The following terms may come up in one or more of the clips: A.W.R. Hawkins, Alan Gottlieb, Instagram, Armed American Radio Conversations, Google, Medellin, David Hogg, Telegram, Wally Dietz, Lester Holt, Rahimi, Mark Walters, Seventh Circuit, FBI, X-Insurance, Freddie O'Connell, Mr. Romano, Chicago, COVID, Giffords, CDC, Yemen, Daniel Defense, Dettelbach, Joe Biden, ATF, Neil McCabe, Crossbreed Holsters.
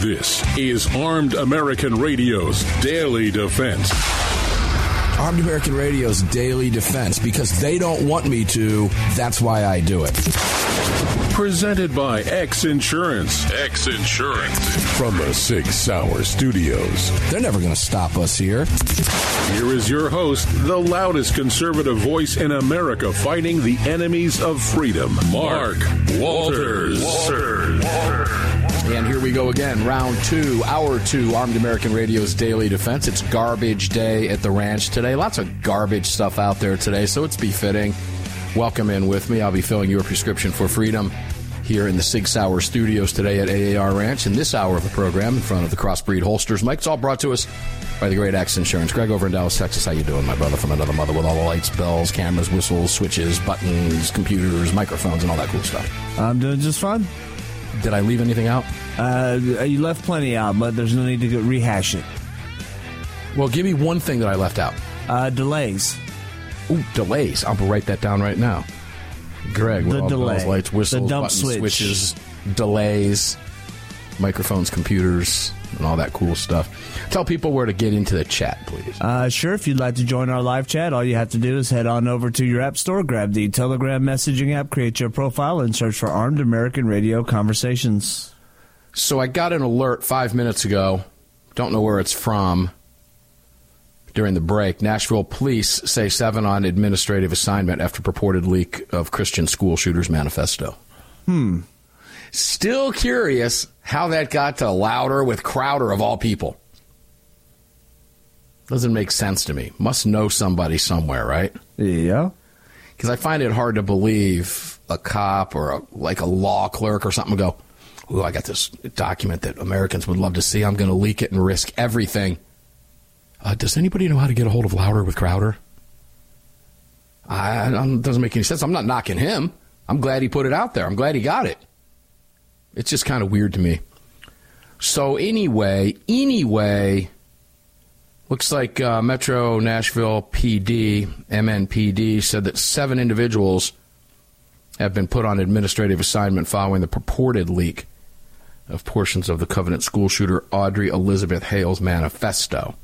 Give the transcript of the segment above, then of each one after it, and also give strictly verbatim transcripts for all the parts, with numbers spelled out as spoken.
This is Armed American Radio's Daily Defense. Armed American Radio's Daily Defense, because they don't want me to, that's why I do it. Presented by X-Insurance. X-Insurance. From the Sig Sauer Studios. They're never going to stop us here. Here is your host, the loudest conservative voice in America fighting the enemies of freedom, Mark Walters. Walters. Walters. And here we go again, round two, hour two, Armed American Radio's Daily Defense. It's garbage day at the ranch today. Lots of garbage stuff out there today, so it's befitting. Welcome in with me. I'll be filling your prescription for freedom here in the Sig Sauer Studios today at A A R Ranch. In this hour of the program, in front of the Crossbreed Holsters mic, it's all brought to us by the great X Insurance. Greg over in Dallas, Texas, how you doing, my brother from another mother, with all the lights, bells, cameras, whistles, switches, buttons, computers, microphones, and all that cool stuff? I'm doing just fine. Did I leave anything out? Uh, you left plenty out, but there's no need to go rehash it. Well, give me one thing that I left out. Uh, delays. Ooh, delays. I'll write that down right now. Greg, the with all delay. Those lights, whistles, the dump buttons, switch. switches, delays, microphones, computers, and all that cool stuff. Tell people where to get into the chat, please. Uh, sure. If you'd like to join our live chat, all you have to do is head on over to your app store, grab the Telegram messaging app, create your profile, and search for Armed American Radio Conversations. So I got an alert five minutes ago. Don't know where it's from. During the break, Nashville police say seven on administrative assignment after purported leak of Christian school shooters manifesto. Hmm. Still curious how that got to Louder with Crowder, of all people. Doesn't make sense to me. Must know somebody somewhere, right? Yeah. Because I find it hard to believe a cop or a, like a law clerk or something go, ooh, I got this document that Americans would love to see. I'm going to leak it and risk everything. Uh, does anybody know how to get a hold of Louder with Crowder? I, it doesn't make any sense. I'm not knocking him. I'm glad he put it out there. I'm glad he got it. It's just kind of weird to me. So anyway, anyway, looks like uh, Metro Nashville P D, M N P D, said that seven individuals have been put on administrative assignment following the purported leak of portions of the Covenant school shooter Audrey Elizabeth Hale's manifesto.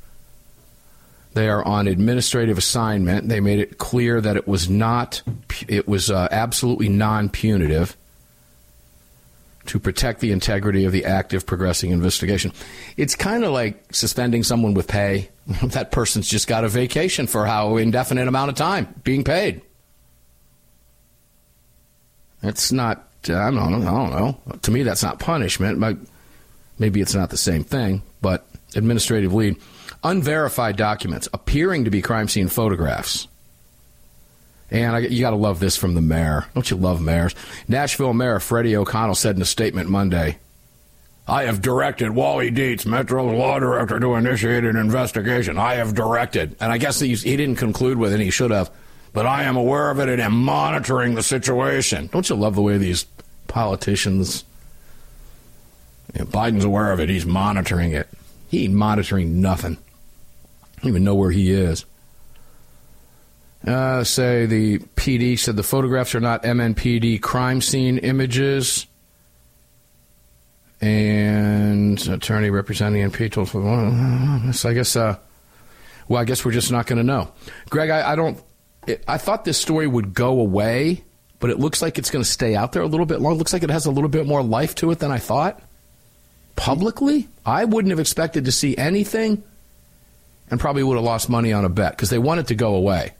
They are on administrative assignment. They made it clear that it was not, it was uh, absolutely non-punitive, to protect the integrity of the active progressing investigation. It's kind of like suspending someone with pay. That person's just got a vacation for how indefinite amount of time being paid. It's not, I don't know. I don't know. To me, that's not punishment. Maybe it's not the same thing, but administrative lead. Unverified documents appearing to be crime scene photographs. And I, you got to love this from the mayor. Don't you love mayors? Nashville Mayor Freddie O'Connell said in a statement Monday, I have directed Wally Dietz, Metro's law director, to initiate an investigation. I have directed. And I guess he, he didn't conclude with it, and he should have. But I am aware of it and am monitoring the situation. Don't you love the way these politicians, you know, Biden's aware of it. He's monitoring it. He ain't monitoring nothing. I don't even know where he is. Uh, say the P D said the photographs are not M N P D crime scene images. And attorney representing M P told, well, so I guess, uh, well, I guess we're just not going to know. Greg, I, I don't, it, I thought this story would go away, but it looks like it's going to stay out there a little bit longer. It looks like it has a little bit more life to it than I thought. Publicly, I wouldn't have expected to see anything and probably would have lost money on a bet because they want it to go away.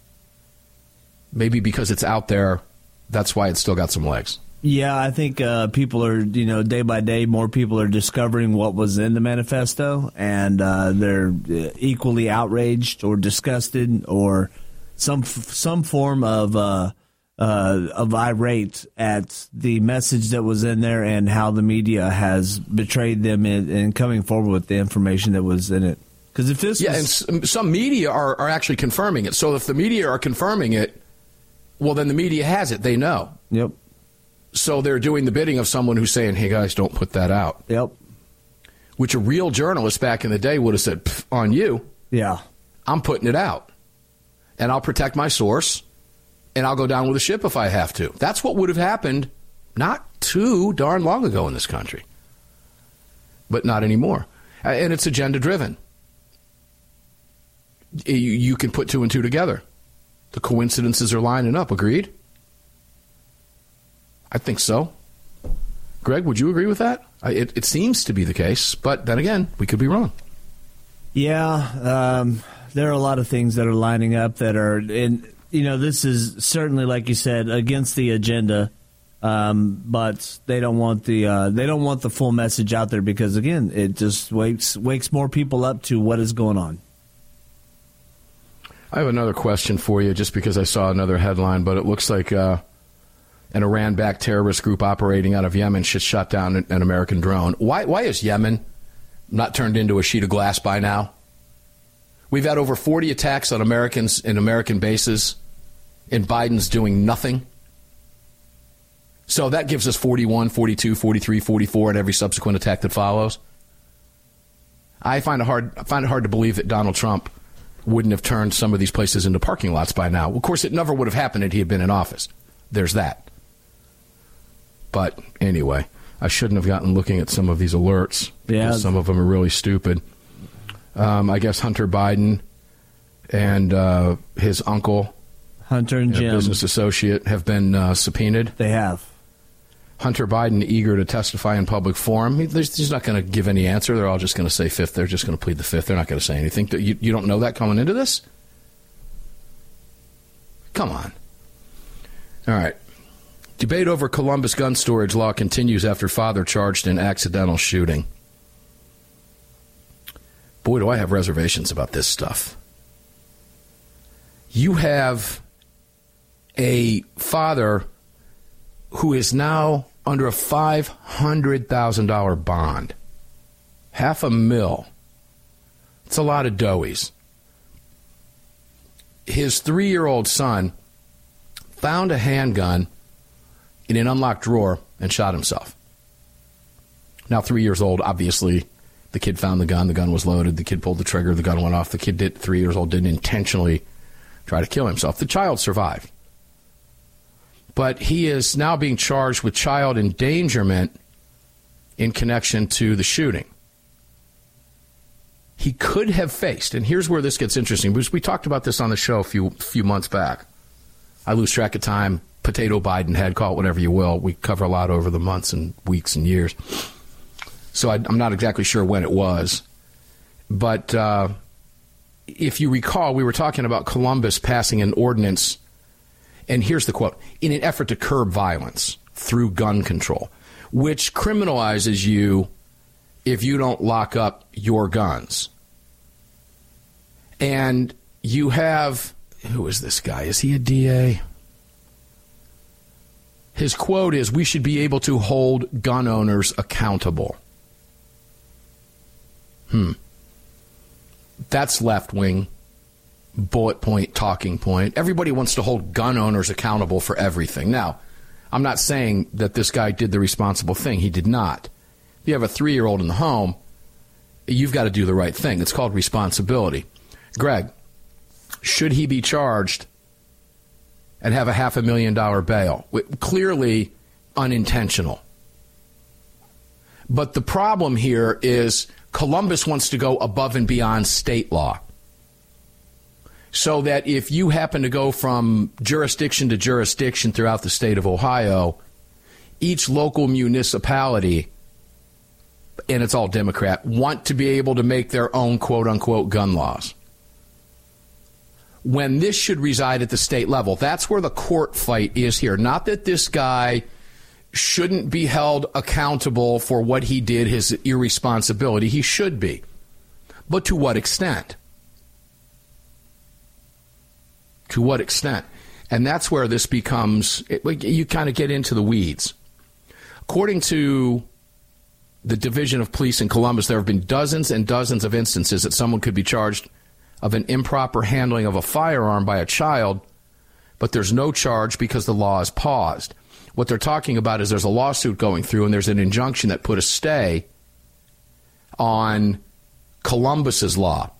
Maybe because it's out there, that's why it's still got some legs. Yeah, I think uh, people are, you know, day by day, more people are discovering what was in the manifesto, and uh, they're equally outraged or disgusted or some some form of uh, uh, of irate at the message that was in there and how the media has betrayed them in, in coming forward with the information that was in it. Because if this, yeah, was... and some media are, are actually confirming it. So if the media are confirming it, well, then the media has it. They know. Yep. So they're doing the bidding of someone who's saying, "Hey guys, don't put that out." Yep. Which a real journalist back in the day would have said, "On you." Yeah. I'm putting it out, and I'll protect my source, and I'll go down with a ship if I have to. That's what would have happened not too darn long ago in this country, but not anymore. And it's agenda-driven. You can put two and two together. The coincidences are lining up. Agreed? I think so. Greg, would you agree with that? It, it seems to be the case, but then again, we could be wrong. Yeah, um, there are a lot of things that are lining up that are, and you know, this is certainly, like you said, against the agenda. Um, but they don't want the uh, they don't want the full message out there because, again, it just wakes wakes more people up to what is going on. I have another question for you, just because I saw another headline, but it looks like uh, an Iran-backed terrorist group operating out of Yemen just shot down an American drone. Why? Why is Yemen not turned into a sheet of glass by now? We've had over forty attacks on Americans in American bases, and Biden's doing nothing. So that gives us forty-one, forty-two, forty-three, forty-four in every subsequent attack that follows. I find it hard, I find it hard to believe that Donald Trump wouldn't have turned some of these places into parking lots by now. Of course, it never would have happened if he had been in office. There's that. But anyway, I shouldn't have gotten looking at some of these alerts. Yeah. Some of them are really stupid. Um, I guess Hunter Biden and uh, his uncle, Hunter and Jim, business associate, have been uh, subpoenaed. They have. Hunter Biden eager to testify in public forum. He, he's not going to give any answer. They're all just going to say fifth. They're just going to plead the fifth. They're not going to say anything. You, you don't know that coming into this? Come on. All right. Debate over Columbus gun storage law continues after father charged in accidental shooting. Boy, do I have reservations about this stuff. You have a father who is now under a five hundred thousand dollars bond. Half a mil. It's a lot of doughies. His three-year-old son found a handgun in an unlocked drawer and shot himself. Now three years old, obviously, the kid found the gun. The gun was loaded. The kid pulled the trigger. The gun went off. The kid did, three years old, didn't intentionally try to kill himself. The child survived. But he is now being charged with child endangerment in connection to the shooting. He could have faced, and here's where this gets interesting, because we talked about this on the show a few, few months back. I lose track of time. Potato Biden head, call it whatever you will. We cover a lot over the months and weeks and years. So I, I'm not exactly sure when it was. But uh, if you recall, we were talking about Columbus passing an ordinance. And here's the quote. In an effort to curb violence through gun control, which criminalizes you if you don't lock up your guns. And you have, who is this guy? Is he a D A? His quote is, we should be able to hold gun owners accountable. Hmm. That's left-wing, bullet point, talking point. Everybody wants to hold gun owners accountable for everything. Now, I'm not saying that this guy did the responsible thing. He did not. If you have a three-year-old in the home, you've got to do the right thing. It's called responsibility. Greg, should he be charged and have a half a million dollar bail? Clearly unintentional. But the problem here is Columbus wants to go above and beyond state law. So that if you happen to go from jurisdiction to jurisdiction throughout the state of Ohio, each local municipality, and it's all Democrat, want to be able to make their own quote-unquote gun laws. When this should reside at the state level. That's where the court fight is here. Not that this guy shouldn't be held accountable for what he did, his irresponsibility. He should be. But to what extent? To what extent? And that's where this becomes, it, you kind of get into the weeds. According to the Division of Police in Columbus, there have been dozens and dozens of instances that someone could be charged of an improper handling of a firearm by a child, but there's no charge because the law is paused. What they're talking about is there's a lawsuit going through, and there's an injunction that put a stay on Columbus's law,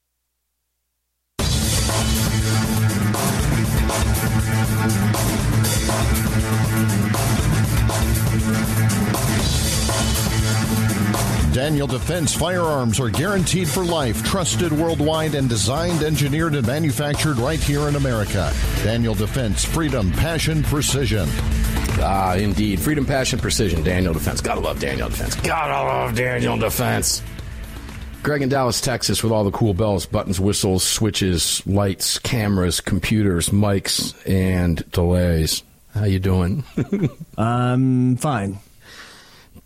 Daniel Defense firearms are guaranteed for life, trusted worldwide, and designed, engineered, and manufactured right here in America. Daniel Defense, freedom, passion, precision. Ah, indeed. Freedom, passion, precision. Daniel Defense. Gotta love Daniel Defense. Gotta love Daniel Defense. Greg in Dallas, Texas, with all the cool bells, buttons, whistles, switches, lights, cameras, computers, mics, and delays. How you doing? um, fine.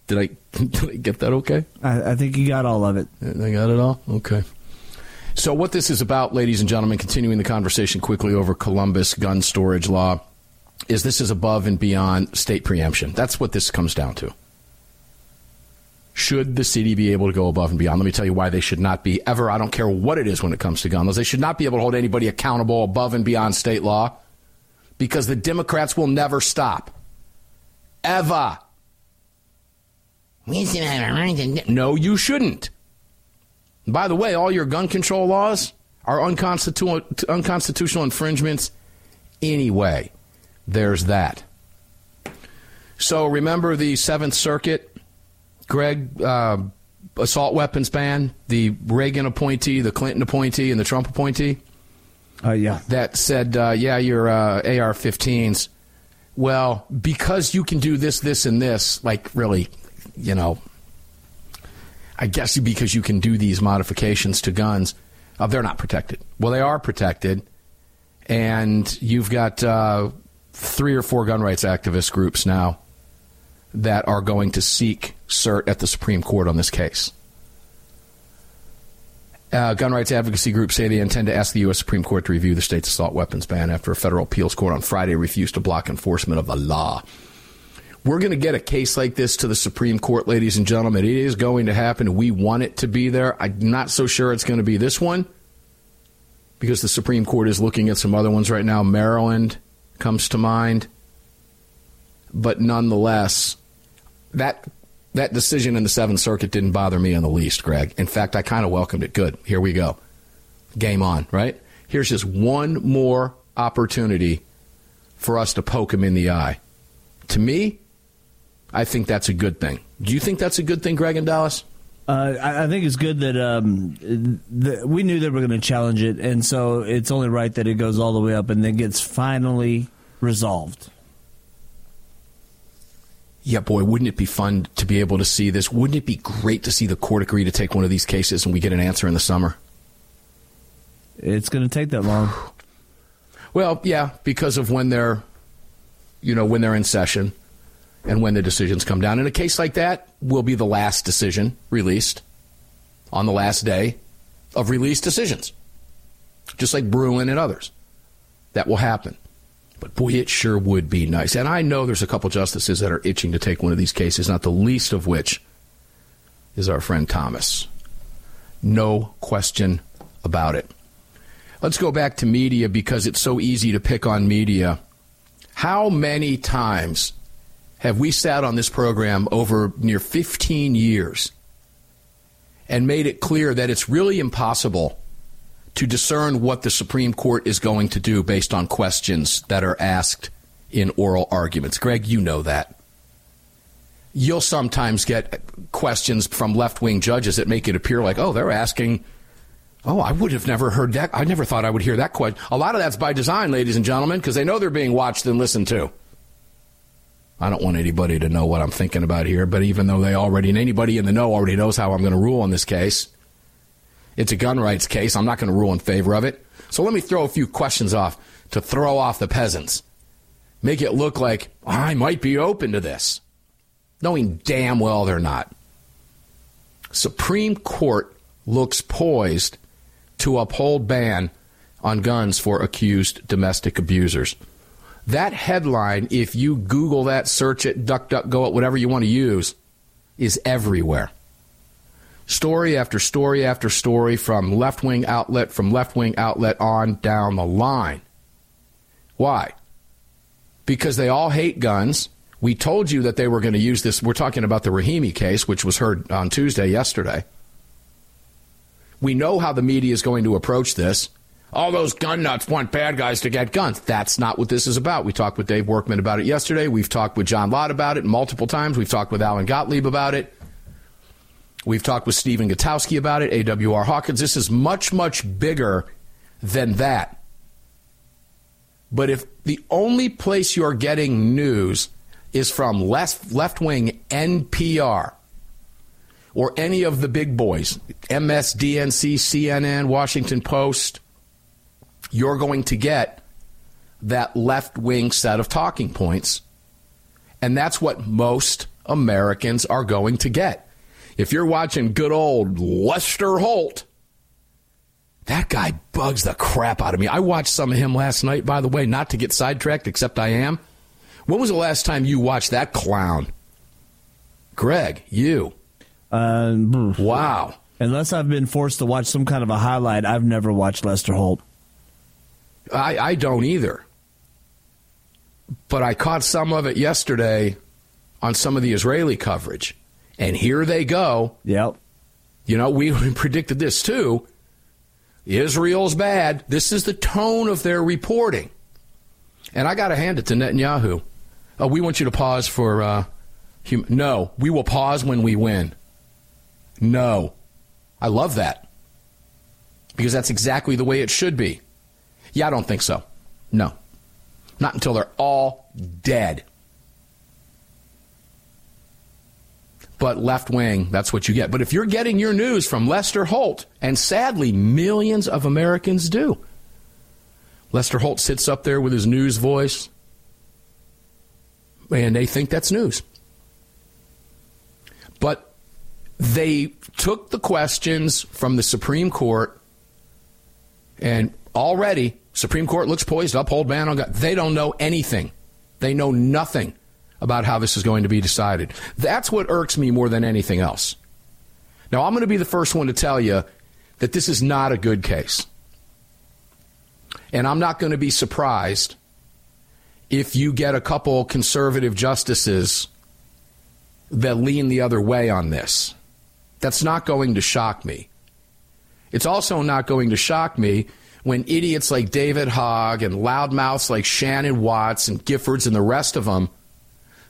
Did I... Did I get that okay? I, I think you got all of it. I got it all? Okay. So what this is about, ladies and gentlemen, continuing the conversation quickly over Columbus gun storage law, is this is above and beyond state preemption. That's what this comes down to. Should the city be able to go above and beyond? Let me tell you why they should not be ever. I don't care what it is when it comes to gun laws. They should not be able to hold anybody accountable above and beyond state law, because the Democrats will never stop. Ever. No, you shouldn't. By the way, all your gun control laws are unconstitu- unconstitutional infringements anyway. There's that. So remember the Seventh Circuit, Greg, uh, assault weapons ban, the Reagan appointee, the Clinton appointee, and the Trump appointee? Uh, yeah. That said, uh, yeah, your uh, A R fifteens. Well, because you can do this, this, and this, like really... You know, I guess because you can do these modifications to guns, uh, they're not protected. Well, they are protected. And you've got uh, three or four gun rights activist groups now that are going to seek cert at the Supreme Court on this case. Uh, gun rights advocacy groups say they intend to ask the U S Supreme Court to review the state's assault weapons ban after a federal appeals court on Friday refused to block enforcement of the law. We're going to get a case like this to the Supreme Court, ladies and gentlemen. It is going to happen. We want it to be there. I'm not so sure it's going to be this one, because the Supreme Court is looking at some other ones right now. Maryland comes to mind. But nonetheless, that that decision in the Seventh Circuit didn't bother me in the least, Greg. In fact, I kind of welcomed it. Good. Here we go. Game on, right? Here's just one more opportunity for us to poke him in the eye. To me, I think that's a good thing. Do you think that's a good thing, Greg in Dallas? Uh, I, I think it's good that um, the, we knew they were going to challenge it, and so it's only right that it goes all the way up and then gets finally resolved. Yeah, boy, wouldn't it be fun to be able to see this? Wouldn't it be great to see the court agree to take one of these cases and we get an answer in the summer? It's going to take that long. Well, yeah, because of when they're, you know, when they're in session. And when the decisions come down in a case like that, will be the last decision released on the last day of released decisions, just like Bruin and others. That will happen. But boy, it sure would be nice. And I know there's a couple justices that are itching to take one of these cases, not the least of which is our friend Thomas. No question about it. Let's go back to media, because it's so easy to pick on media. How many times have we sat on this program over near fifteen years and made it clear that it's really impossible to discern what the Supreme Court is going to do based on questions that are asked in oral arguments? Greg, you know that. You'll sometimes get questions from left-wing judges that make it appear like, oh, they're asking, oh, I would have never heard that. I never thought I would hear that question. A lot of that's by design, ladies and gentlemen, because they know they're being watched and listened to. I don't want anybody to know what I'm thinking about here, but even though they already, and anybody in the know already knows how I'm going to rule on this case. It's a gun rights case. I'm not going to rule in favor of it. So let me throw a few questions off to throw off the peasants. Make it look like I might be open to this, knowing damn well they're not. Supreme Court looks poised to uphold ban on guns for accused domestic abusers. That headline, if you Google that, search it, DuckDuckGo it, whatever you want to use, is everywhere. Story after story after story from left-wing outlet, from left-wing outlet on down the line. Why? Because they all hate guns. We told you that they were going to use this. We're talking about the Rahimi case, which was heard on Tuesday yesterday. We know how the media is going to approach this. All those gun nuts want bad guys to get guns. That's not what this is about. We talked with Dave Workman about it yesterday. We've talked with John Lott about it multiple times. We've talked with Alan Gottlieb about it. We've talked with Stephen Gutowski about it, A W R Hawkins. This is much, much bigger than that. But if the only place you're getting news is from left, left-wing N P R or any of the big boys, M S D N C, C N N, Washington Post, you're going to get that left-wing set of talking points. And that's what most Americans are going to get. If you're watching good old Lester Holt, that guy bugs the crap out of me. I watched some of him last night, by the way, not to get sidetracked, except I am. When was the last time you watched that clown? Greg, you. Uh, wow. Unless I've been forced to watch some kind of a highlight, I've never watched Lester Holt. I, I don't either. But I caught some of it yesterday on some of the Israeli coverage. And here they go. Yep. You know, we predicted this, too. Israel's bad. This is the tone of their reporting. And I got to hand it to Netanyahu. Oh, we want you to pause for... Uh, hum- no, we will pause when we win. No. I love that. Because that's exactly the way it should be. Yeah, I don't think so. No. Not until they're all dead. But left wing, that's what you get. But if you're getting your news from Lester Holt, and sadly millions of Americans do, Lester Holt sits up there with his news voice, and they think that's news. But they took the questions from the Supreme Court, and already Supreme Court looks poised to uphold ban on gun. They don't know anything. They know nothing about how this is going to be decided. That's what irks me more than anything else. Now, I'm going to be the first one to tell you that this is not a good case. And I'm not going to be surprised if you get a couple conservative justices that lean the other way on this. That's not going to shock me. It's also not going to shock me when idiots like David Hogg and loudmouths like Shannon Watts and Giffords and the rest of them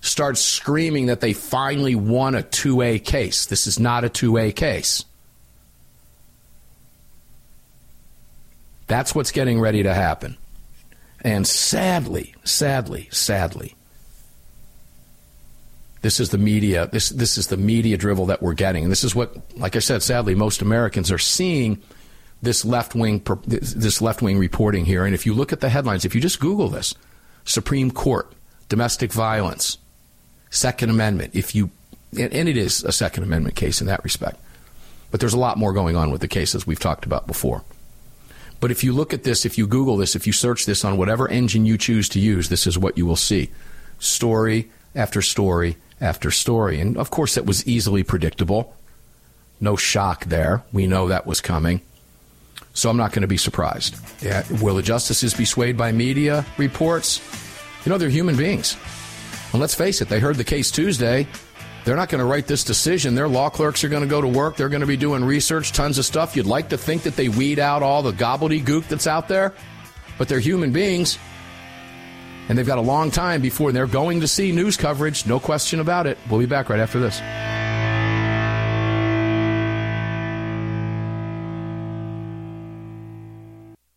start screaming that they finally won a two A case. This is not a two A case. That's what's getting ready to happen. And sadly, sadly, sadly, this is the media. This this is the media drivel that we're getting. And this is what, like I said, sadly, most Americans are seeing this left-wing this left-wing reporting here. And if you look at the headlines, if you just Google this, Supreme Court, domestic violence, Second Amendment, if you, and it is a Second Amendment case in that respect. But there's a lot more going on with the cases we've talked about before. But if you look at this, if you Google this, if you search this on whatever engine you choose to use, this is what you will see. Story after story after story. And, of course, that was easily predictable. No shock there. We know that was coming. So I'm not going to be surprised. Yeah. Will the justices be swayed by media reports? You know, they're human beings. And let's face it, they heard the case Tuesday. They're not going to write this decision. Their law clerks are going to go to work. They're going to be doing research, tons of stuff. You'd like to think that they weed out all the gobbledygook that's out there, but they're human beings. And they've got a long time before they're going to see news coverage. No question about it. We'll be back right after this.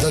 The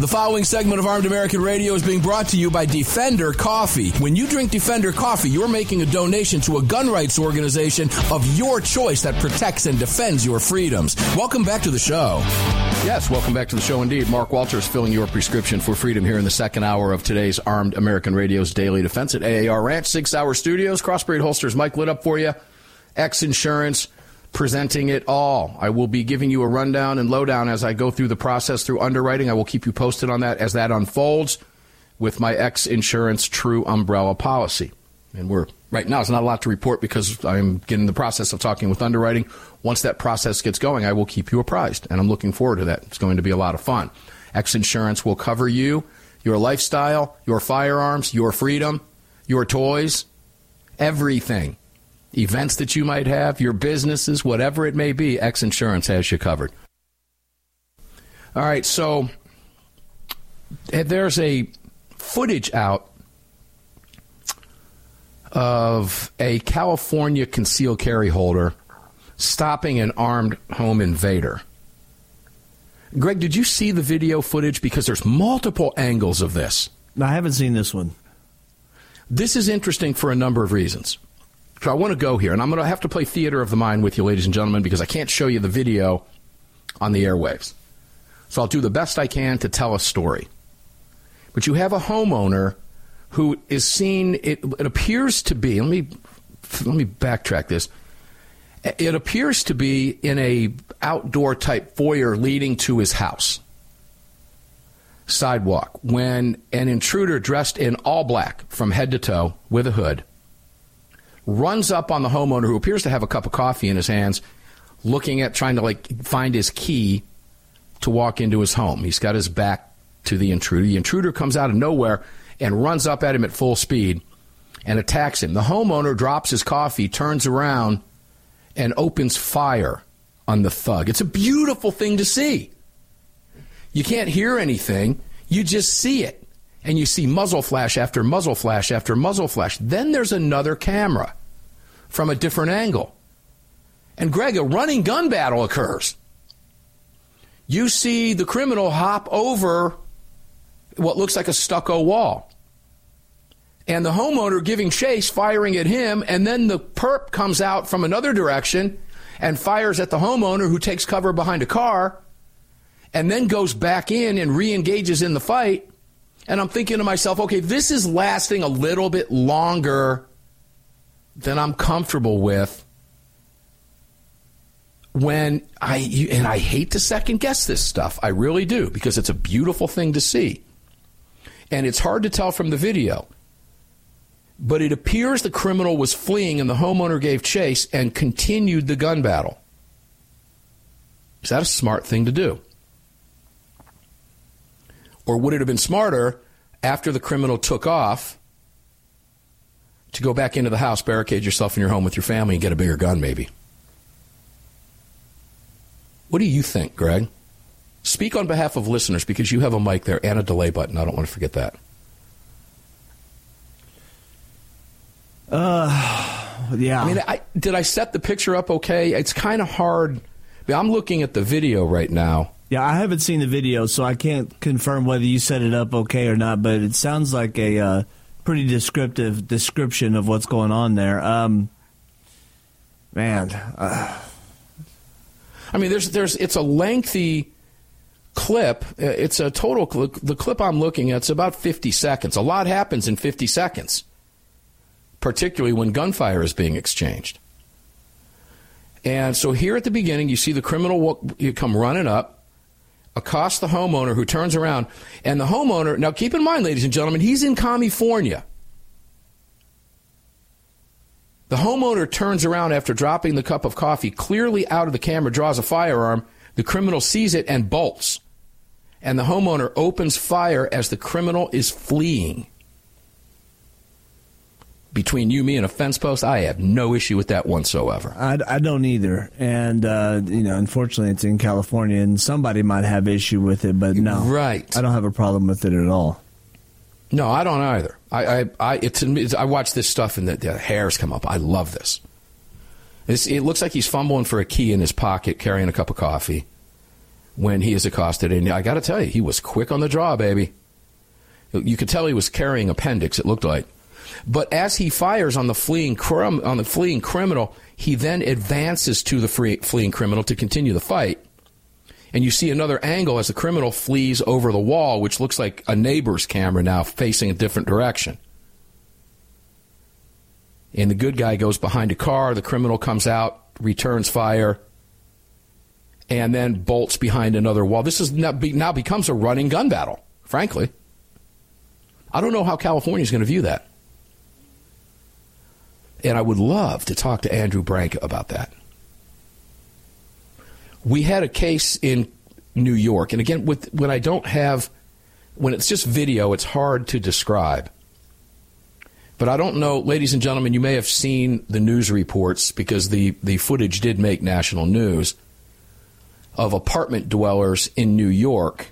The following segment of Armed American Radio is being brought to you by Defender Coffee. When you drink Defender Coffee, you're making a donation to a gun rights organization of your choice that protects and defends your freedoms. Welcome back to the show. Yes, welcome back to the show indeed. Mark Walters filling your prescription for freedom here in the second hour of today's Armed American Radio's Daily Defense at A A R Ranch, six-hour studios, Crossbreed Holsters, Mike lit up for you, X-Insurance, presenting it all. I will be giving you a rundown and lowdown as I go through the process through underwriting. I will keep you posted on that as that unfolds with my X-Insurance True Umbrella policy. And we're right now, it's not a lot to report because I'm getting the process of talking with underwriting. Once that process gets going, I will keep you apprised, and I'm looking forward to that. It's going to be a lot of fun. X-Insurance will cover you, your lifestyle, your firearms, your freedom, your toys, everything. Events that you might have, your businesses, whatever it may be, X Insurance has you covered. All right, so there's a footage out of a California concealed carry holder stopping an armed home invader. Greg, did you see the video footage? Because there's multiple angles of this. No, I haven't seen this one. This is interesting for a number of reasons. So I want to go here, and I'm going to have to play theater of the mind with you, ladies and gentlemen, because I can't show you the video on the airwaves. So I'll do the best I can to tell a story. But you have a homeowner who is seen, it, it appears to be, let me let me backtrack this. It appears to be in a outdoor type foyer leading to his house sidewalk when an intruder dressed in all black from head to toe with a hood runs up on the homeowner, who appears to have a cup of coffee in his hands, looking at trying to like find his key to walk into his home. He's got his back to the intruder. The intruder comes out of nowhere and runs up at him at full speed and attacks him. The homeowner drops his coffee, turns around, and opens fire on the thug. It's a beautiful thing to see. You can't hear anything. You just see it. And you see muzzle flash after muzzle flash after muzzle flash. Then there's another camera from a different angle. And, Greg, a running gun battle occurs. You see the criminal hop over what looks like a stucco wall. And the homeowner giving chase, firing at him, and then the perp comes out from another direction and fires at the homeowner, who takes cover behind a car and then goes back in and re-engages in the fight. And I'm thinking to myself, okay, this is lasting a little bit longer than I'm comfortable with. When I, and I hate to second guess this stuff. I really do, because it's a beautiful thing to see. And it's hard to tell from the video, but it appears the criminal was fleeing and the homeowner gave chase and continued the gun battle. Is that a smart thing to do? Or would it have been smarter, after the criminal took off, to go back into the house, barricade yourself in your home with your family, and get a bigger gun maybe? What do you think, Greg? Speak on behalf of listeners, because you have a mic there and a delay button. I don't want to forget that. Uh, yeah. I mean, I, did I set the picture up okay? It's kind of hard. I'm looking at the video right now. Yeah, I haven't seen the video, so I can't confirm whether you set it up okay or not, but it sounds like a uh, pretty descriptive description of what's going on there. Um, man. Uh. I mean, there's there's it's a lengthy clip. It's a total clip. The clip I'm looking at is about fifty seconds. A lot happens in fifty seconds. Particularly when gunfire is being exchanged. And so here at the beginning, you see the criminal come running up, accost the homeowner, who turns around, and the homeowner, now keep in mind, ladies and gentlemen, he's in California. The homeowner turns around after dropping the cup of coffee, clearly out of the camera, draws a firearm, the criminal sees it and bolts, and the homeowner opens fire as the criminal is fleeing. Between you, me, and a fence post, I have no issue with that whatsoever. I, I don't either. And, uh, you know, unfortunately, it's in California, and somebody might have issue with it, but no. Right. I don't have a problem with it at all. No, I don't either. I I, I, it's, it's, I watch this stuff, and the, the hairs come up. I love this. It's, it looks like he's fumbling for a key in his pocket, carrying a cup of coffee, when he is accosted. And I got to tell you, he was quick on the draw, baby. You could tell he was carrying appendix, it looked like. But as he fires on the fleeing crim- on the fleeing criminal, he then advances to the free- fleeing criminal to continue the fight. And you see another angle as the criminal flees over the wall, which looks like a neighbor's camera now, facing a different direction. And the good guy goes behind a car. The criminal comes out, returns fire, and then bolts behind another wall. This is now, be- now becomes a running gun battle, frankly. I don't know how California is going to view that. And I would love to talk to Andrew Branca about that. We had a case in New York. And again, with when I don't have, when it's just video, it's hard to describe. But I don't know, ladies and gentlemen, you may have seen the news reports, because the, the footage did make national news of apartment dwellers in New York.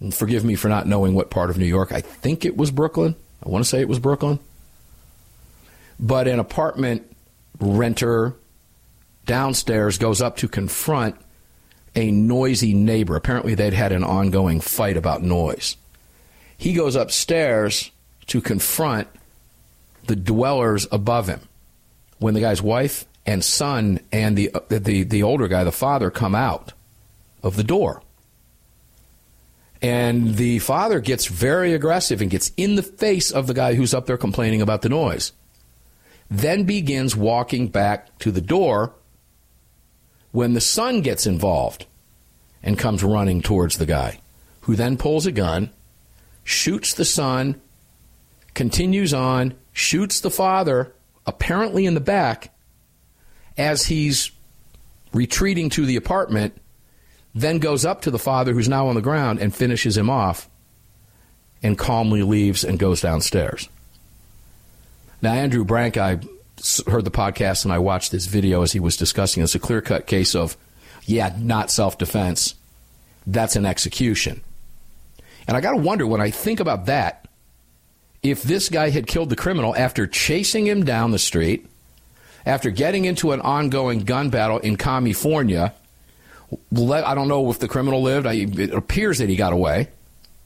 And forgive me for not knowing what part of New York. I think it was Brooklyn. I want to say it was Brooklyn. But an apartment renter downstairs goes up to confront a noisy neighbor. Apparently they'd had an ongoing fight about noise. He goes upstairs to confront the dwellers above him. When the guy's wife and son and the the, the older guy, the father, come out of the door. And the father gets very aggressive and gets in the face of the guy who's up there complaining about the noise. Then begins walking back to the door when the son gets involved and comes running towards the guy, who then pulls a gun, shoots the son, continues on, shoots the father, apparently in the back, as he's retreating to the apartment, then goes up to the father, who's now on the ground, and finishes him off and calmly leaves and goes downstairs. Now, Andrew Branca, I heard the podcast and I watched this video as he was discussing this, a clear-cut case of, yeah, not self-defense. That's an execution. And I got to wonder, when I think about that, if this guy had killed the criminal after chasing him down the street, after getting into an ongoing gun battle in California, I don't know if the criminal lived. It appears that he got away.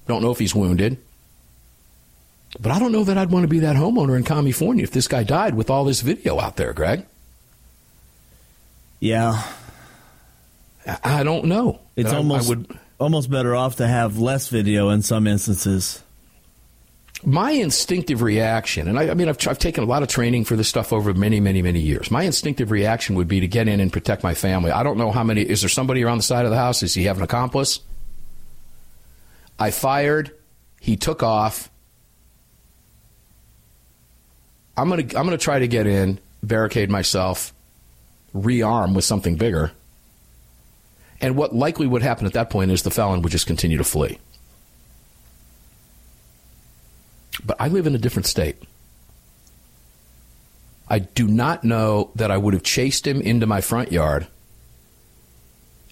Don't know if he's wounded. But I don't know that I'd want to be that homeowner in California if this guy died with all this video out there, Greg. Yeah. I don't know. It's almost, I would, almost better off to have less video in some instances. My instinctive reaction, and I, I mean, I've, I've taken a lot of training for this stuff over many, many, many years. My instinctive reaction would be to get in and protect my family. I don't know how many. Is there somebody around the side of the house? Does he have an accomplice? I fired. He took off. I'm going to I'm going to try to get in, barricade myself, rearm with something bigger. And what likely would happen at that point is the felon would just continue to flee. But I live in a different state. I do not know that I would have chased him into my front yard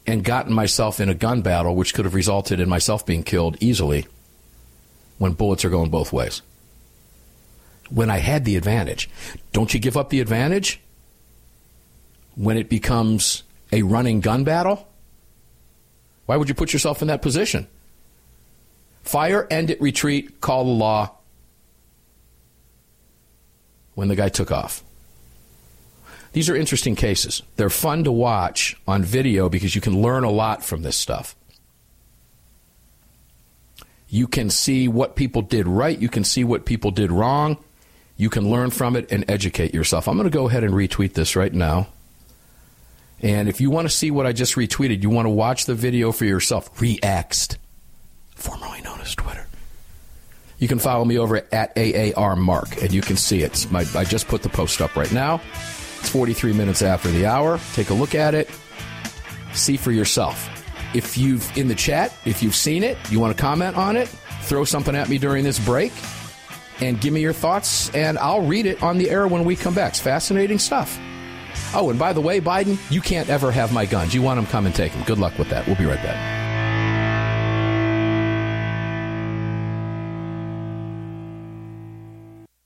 and gotten myself in a gun battle, which could have resulted in myself being killed easily when bullets are going both ways. When I had the advantage. Don't you give up the advantage when it becomes a running gun battle? Why would you put yourself in that position? Fire, end it, retreat, call the law. When the guy took off. These are interesting cases. They're fun to watch on video because you can learn a lot from this stuff. You can see what people did right. You can see what people did wrong. You can learn from it and educate yourself. I'm going to go ahead and retweet this right now. And if you want to see what I just retweeted, you want to watch the video for yourself. Re-X'd, formerly known as Twitter. You can follow me over at A A R Mark, and you can see it. My, I just put the post up right now. It's forty-three minutes after the hour. Take a look at it. See for yourself. If you've, in the chat, if you've seen it, you want to comment on it, throw something at me during this break, and give me your thoughts, and I'll read it on the air when we come back. It's fascinating stuff. Oh, and by the way, Biden, you can't ever have my guns. You want them, come and take them. Good luck with that. We'll be right back.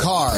Car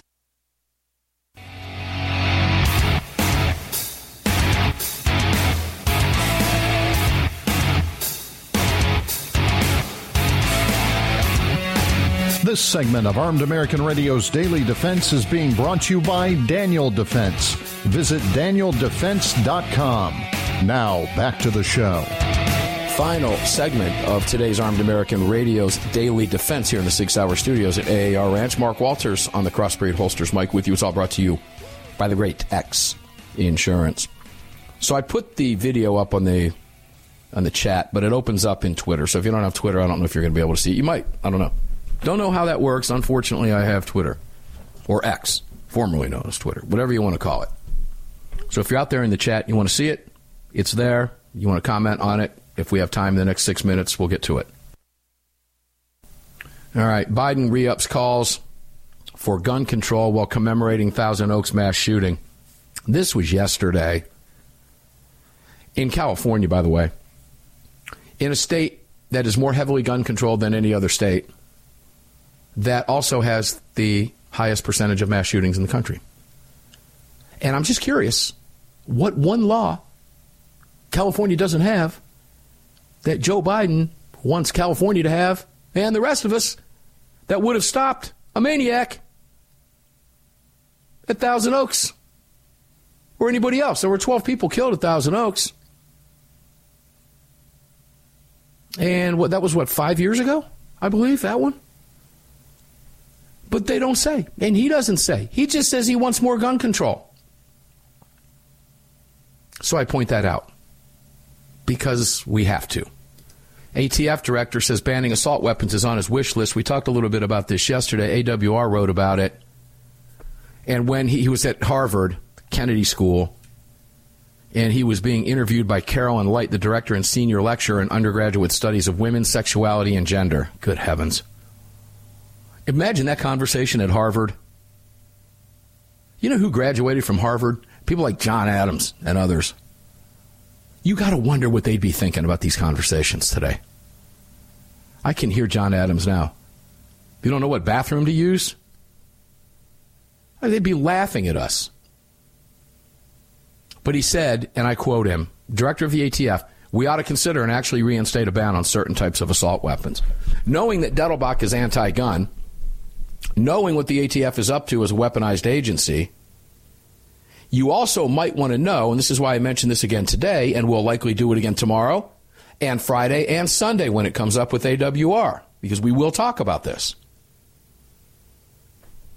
This segment of Armed American Radio's Daily Defense is being brought to you by Daniel Defense. Visit daniel defense dot com. Now, back to the show. Final segment of today's Armed American Radio's Daily Defense here in the Sig Sauer Studios at A A R Ranch. Mark Walters on the Crossbreed Holsters Mike with you. It's all brought to you by the great X Insurance. So I put the video up on the on the chat, but it opens up in Twitter. So if you don't have Twitter, I don't know if you're going to be able to see it. You might. I don't know. Don't know how that works. Unfortunately, I have Twitter, or X, formerly known as Twitter, whatever you want to call it. So if you're out there in the chat, you want to see it, it's there. You want to comment on it. If we have time in the next six minutes, we'll get to it. All right. Biden re-ups calls for gun control while commemorating Thousand Oaks mass shooting. This was yesterday in California, by the way, in a state that is more heavily gun controlled than any other state, that also has the highest percentage of mass shootings in the country. And I'm just curious, what one law California doesn't have that Joe Biden wants California to have, and the rest of us, that would have stopped a maniac at Thousand Oaks or anybody else. There were twelve people killed at Thousand Oaks. And what that was, what, five years ago, I believe, that one? But they don't say, and he doesn't say. He just says he wants more gun control. So I point that out because we have to. A T F director says banning assault weapons is on his wish list. We talked a little bit about this yesterday. A W R wrote about it. And when he, he was at Harvard, Kennedy School, and he was being interviewed by Carolyn Light, the director and senior lecturer in undergraduate studies of women, sexuality, and gender. Good heavens. Imagine that conversation at Harvard. You know who graduated from Harvard? People like John Adams and others. You got to wonder what they'd be thinking about these conversations today. I can hear John Adams now. You don't know what bathroom to use? They'd be laughing at us. But he said, and I quote him, director of the A T F, we ought to consider and actually reinstate a ban on certain types of assault weapons. Knowing that Dettelbach is anti-gun, knowing what the A T F is up to as a weaponized agency, you also might want to know, and this is why I mentioned this again today, and we'll likely do it again tomorrow and Friday and Sunday when it comes up with A W R, because we will talk about this.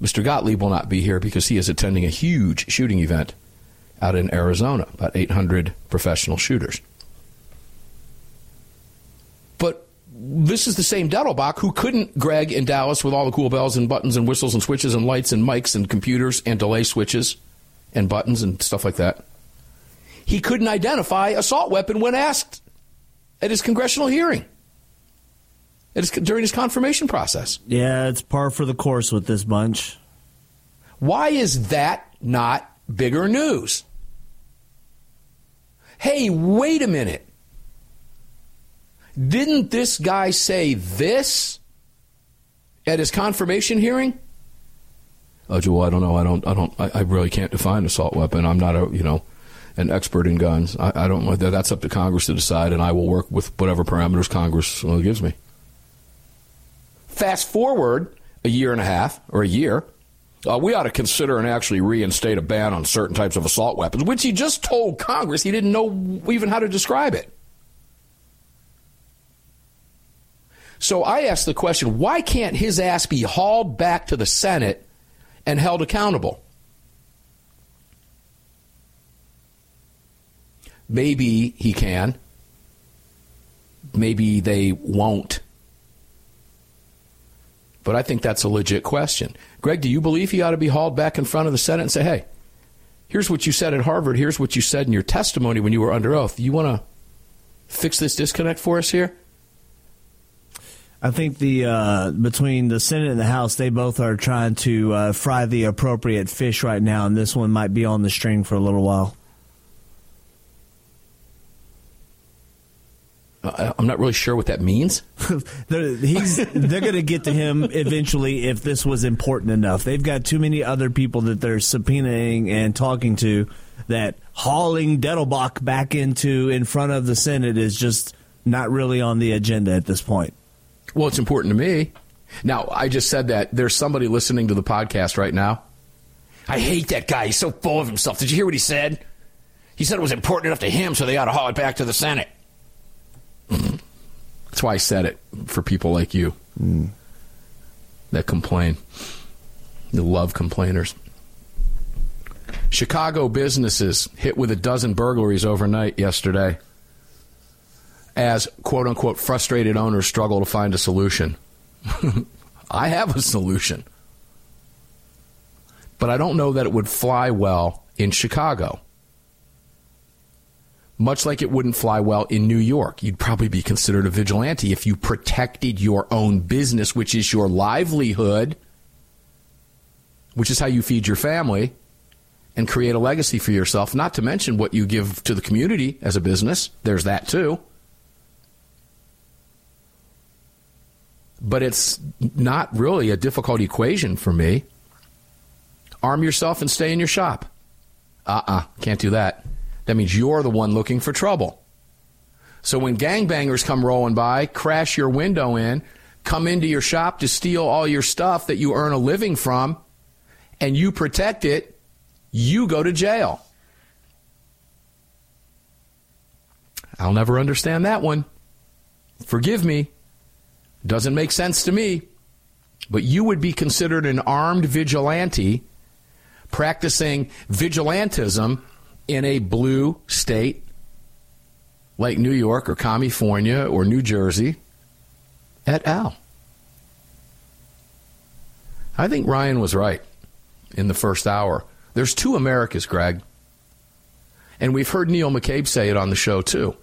Mister Gottlieb will not be here because he is attending a huge shooting event out in Arizona, about eight hundred professional shooters. But this is the same Dettelbach who couldn't Greg in Dallas with all the cool bells and buttons and whistles and switches and lights and mics and computers and delay switches and buttons and stuff like that. He couldn't identify assault weapon when asked at his congressional hearing, at his, during his confirmation process. Yeah, it's par for the course with this bunch. Why is that not bigger news? Hey, wait a minute. Didn't this guy say this at his confirmation hearing? Oh, Joel, I don't know. I don't. I don't. I, I really can't define assault weapon. I'm not a you know an expert in guns. I, I don't know. That's up to Congress to decide, and I will work with whatever parameters Congress gives me. Fast forward a year and a half or a year. Uh, we ought to consider and actually reinstate a ban on certain types of assault weapons, which he just told Congress he didn't know even how to describe it. So I asked the question, why can't his ass be hauled back to the Senate and held accountable? Maybe he can. Maybe they won't. But I think that's a legit question. Greg, do you believe he ought to be hauled back in front of the Senate and say, hey, here's what you said at Harvard. Here's what you said in your testimony when you were under oath. You want to fix this disconnect for us here? I think the uh, between the Senate and the House, they both are trying to uh, fry the appropriate fish right now, and this one might be on the string for a little while. I'm not really sure what that means. they're he's, they're going to get to him eventually if this was important enough. They've got too many other people that they're subpoenaing and talking to that hauling Dettelbach back into in front of the Senate is just not really on the agenda at this point. Well, it's important to me. Now, I just said that. There's somebody listening to the podcast right now. I hate that guy. He's so full of himself. Did you hear what he said? He said it was important enough to him, so they ought to haul it back to the Senate. That's why I said it, for people like you mm. that complain. You love complainers. Chicago businesses hit with a dozen burglaries overnight yesterday as, quote-unquote, frustrated owners struggle to find a solution. I have a solution. But I don't know that it would fly well in Chicago. Much like it wouldn't fly well in New York. You'd probably be considered a vigilante if you protected your own business, which is your livelihood, which is how you feed your family and create a legacy for yourself, not to mention what you give to the community as a business. There's that too. But it's not really a difficult equation for me. Arm yourself and stay in your shop. Uh-uh, can't do that. That means you're the one looking for trouble. So when gangbangers come rolling by, crash your window in, come into your shop to steal all your stuff that you earn a living from, and you protect it, you go to jail. I'll never understand that one. Forgive me. Doesn't make sense to me. But you would be considered an armed vigilante practicing vigilantism in a blue state like New York or California or New Jersey et al. I think Ryan was right in the first hour There's two Americas, Greg. And we've heard Neil McCabe say it on the show, too,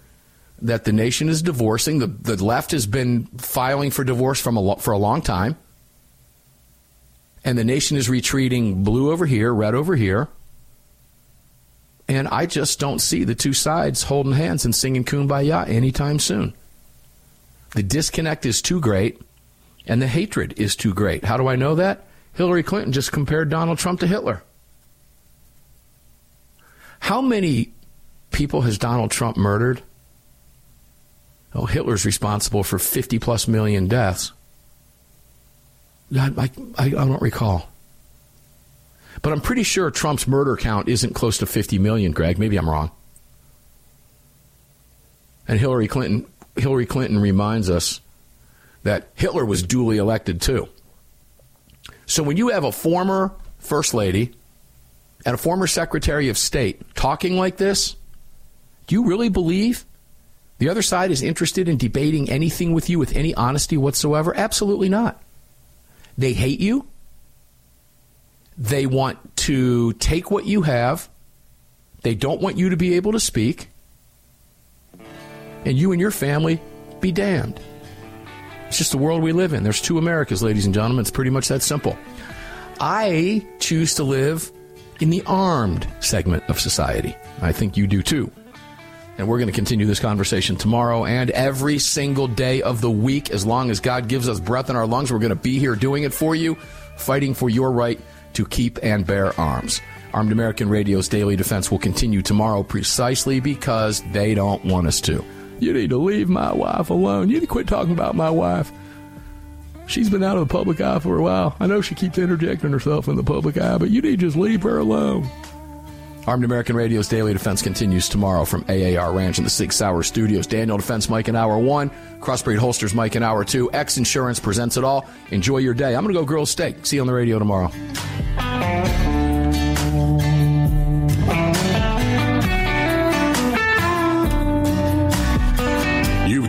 that the nation is divorcing. The, the left has been filing for divorce from a, for a long time. And the nation is retreating blue over here, red over here. And I just don't see the two sides holding hands and singing Kumbaya anytime soon. The disconnect is too great, and the hatred is too great. How do I know that? Hillary Clinton just compared Donald Trump to Hitler. How many people has Donald Trump murdered? Oh, Hitler's responsible for fifty-plus million deaths. I, I, I don't recall. But I'm pretty sure Trump's murder count isn't close to fifty million, Greg. Maybe I'm wrong. And Hillary Clinton, Hillary Clinton reminds us that Hitler was duly elected, too. So when you have a former first lady and a former secretary of state talking like this, do you really believe the other side is interested in debating anything with you with any honesty whatsoever? Absolutely not. They hate you. They want to take what you have. They don't want you to be able to speak. And you and your family be damned. It's just the world we live in. There's two Americas, ladies and gentlemen. It's pretty much that simple. I choose to live in the armed segment of society. I think you do too. And we're going to continue this conversation tomorrow and every single day of the week. As long as God gives us breath in our lungs, we're going to be here doing it for you, fighting for your right to keep and bear arms. Armed American Radio's Daily Defense will continue tomorrow precisely because they don't want us to. You need to leave my wife alone. You need to quit talking about my wife. She's been out of the public eye for a while. I know she keeps interjecting herself in the public eye, but you need to just leave her alone. Armed American Radio's Daily Defense continues tomorrow from A A R Ranch in the Sig Sauer Studios. Daniel Defense, Mike in Hour one. Crossbreed Holsters, Mike in Hour two. X-Insurance presents it all. Enjoy your day. I'm going to go grill steak. See you on the radio tomorrow. You've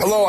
Hello,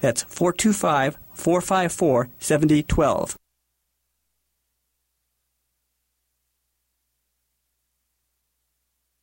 That's four two five, four five four, seven zero one two.